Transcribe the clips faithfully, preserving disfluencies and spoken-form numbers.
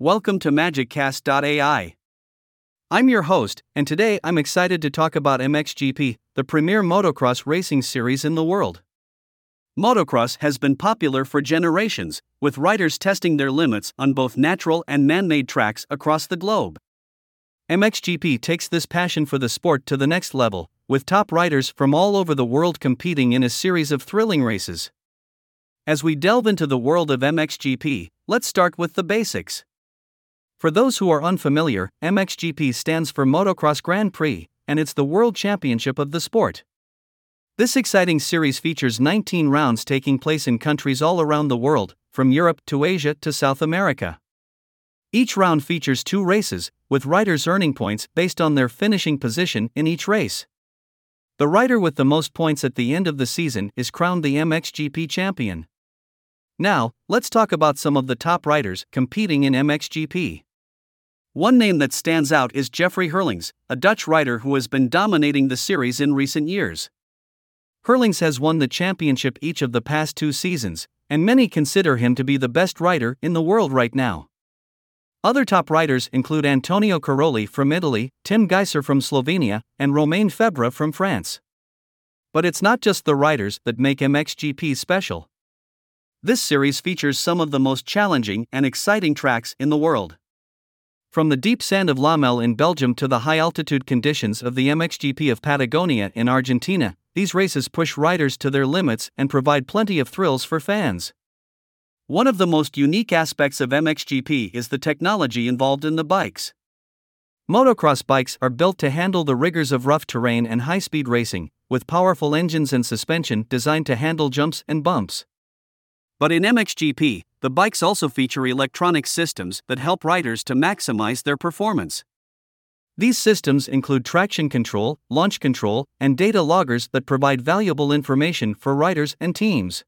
Welcome to MagicCast dot A I. I'm your host, and today I'm excited to talk about M X G P, the premier motocross racing series in the world. Motocross has been popular for generations, with riders testing their limits on both natural and man-made tracks across the globe. M X G P takes this passion for the sport to the next level, with top riders from all over the world competing in a series of thrilling races. As we delve into the world of M X G P, let's start with the basics. For those who are unfamiliar, M X G P stands for Motocross Grand Prix, and it's the world championship of the sport. This exciting series features nineteen rounds taking place in countries all around the world, from Europe to Asia to South America. Each round features two races, with riders earning points based on their finishing position in each race. The rider with the most points at the end of the season is crowned the M X G P champion. Now, let's talk about some of the top riders competing in M X G P. One name that stands out is Jeffrey Herlings, a Dutch rider who has been dominating the series in recent years. Herlings has won the championship each of the past two seasons, and many consider him to be the best rider in the world right now. Other top riders include Antonio Cairoli from Italy, Tim Geiser from Slovenia, and Romain Febvre from France. But it's not just the riders that make M X G P special. This series features some of the most challenging and exciting tracks in the world. From the deep sand of Lommel in Belgium to the high-altitude conditions of the M X G P of Patagonia in Argentina, these races push riders to their limits and provide plenty of thrills for fans. One of the most unique aspects of M X G P is the technology involved in the bikes. Motocross bikes are built to handle the rigors of rough terrain and high-speed racing, with powerful engines and suspension designed to handle jumps and bumps. But in M X G P, the bikes also feature electronic systems that help riders to maximize their performance. These systems include traction control, launch control, and data loggers that provide valuable information for riders and teams.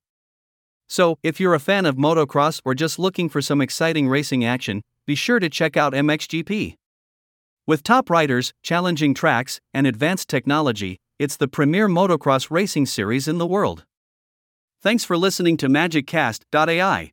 So, if you're a fan of motocross or just looking for some exciting racing action, be sure to check out M X G P. With top riders, challenging tracks, and advanced technology, it's the premier motocross racing series in the world. Thanks for listening to MagicCast dot A I,